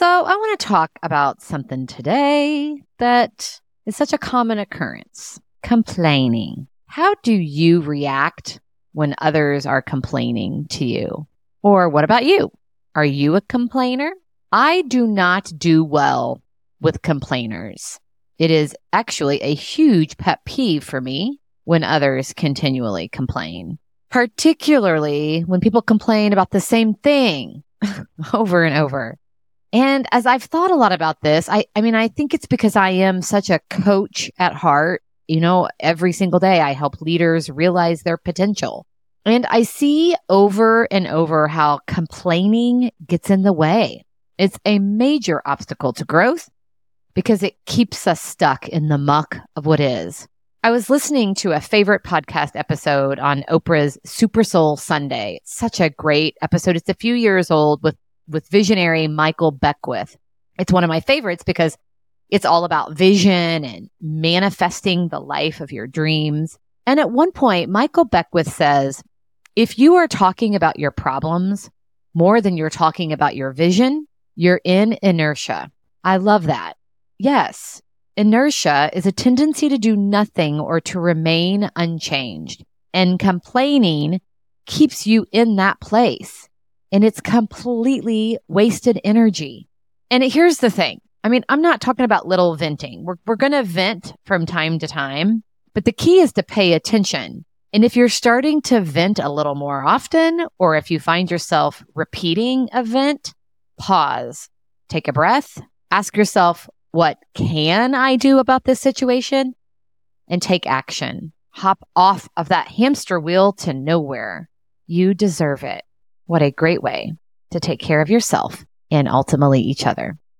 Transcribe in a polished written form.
So I want to talk about something today that is such a common occurrence, complaining. How do you react when others are complaining to you? Or what about you? Are you a complainer? I do not do well with complainers. It is actually a huge pet peeve for me when others continually complain, particularly when people complain about the same thing over and over. And as I've thought a lot about this, I mean, I think it's because I am such a coach at heart. You know, every single day I help leaders realize their potential. And I see over and over how complaining gets in the way. It's a major obstacle to growth because it keeps us stuck in the muck of what is. I was listening to a favorite podcast episode on Oprah's Super Soul Sunday. It's such a great episode. It's a few years old with visionary Michael Beckwith. It's one of my favorites because it's all about vision and manifesting the life of your dreams. And at one point, Michael Beckwith says, if you are talking about your problems more than you're talking about your vision, you're in inertia. I love that. Yes, inertia is a tendency to do nothing or to remain unchanged. And complaining keeps you in that place. And it's completely wasted energy. And here's the thing. I mean, I'm not talking about little venting. We're going to vent from time to time, but the key is to pay attention. And if you're starting to vent a little more often, or if you find yourself repeating a vent, pause, take a breath, ask yourself, what can I do about this situation? And take action. Hop off of that hamster wheel to nowhere. You deserve it. What a great way to take care of yourself and ultimately each other.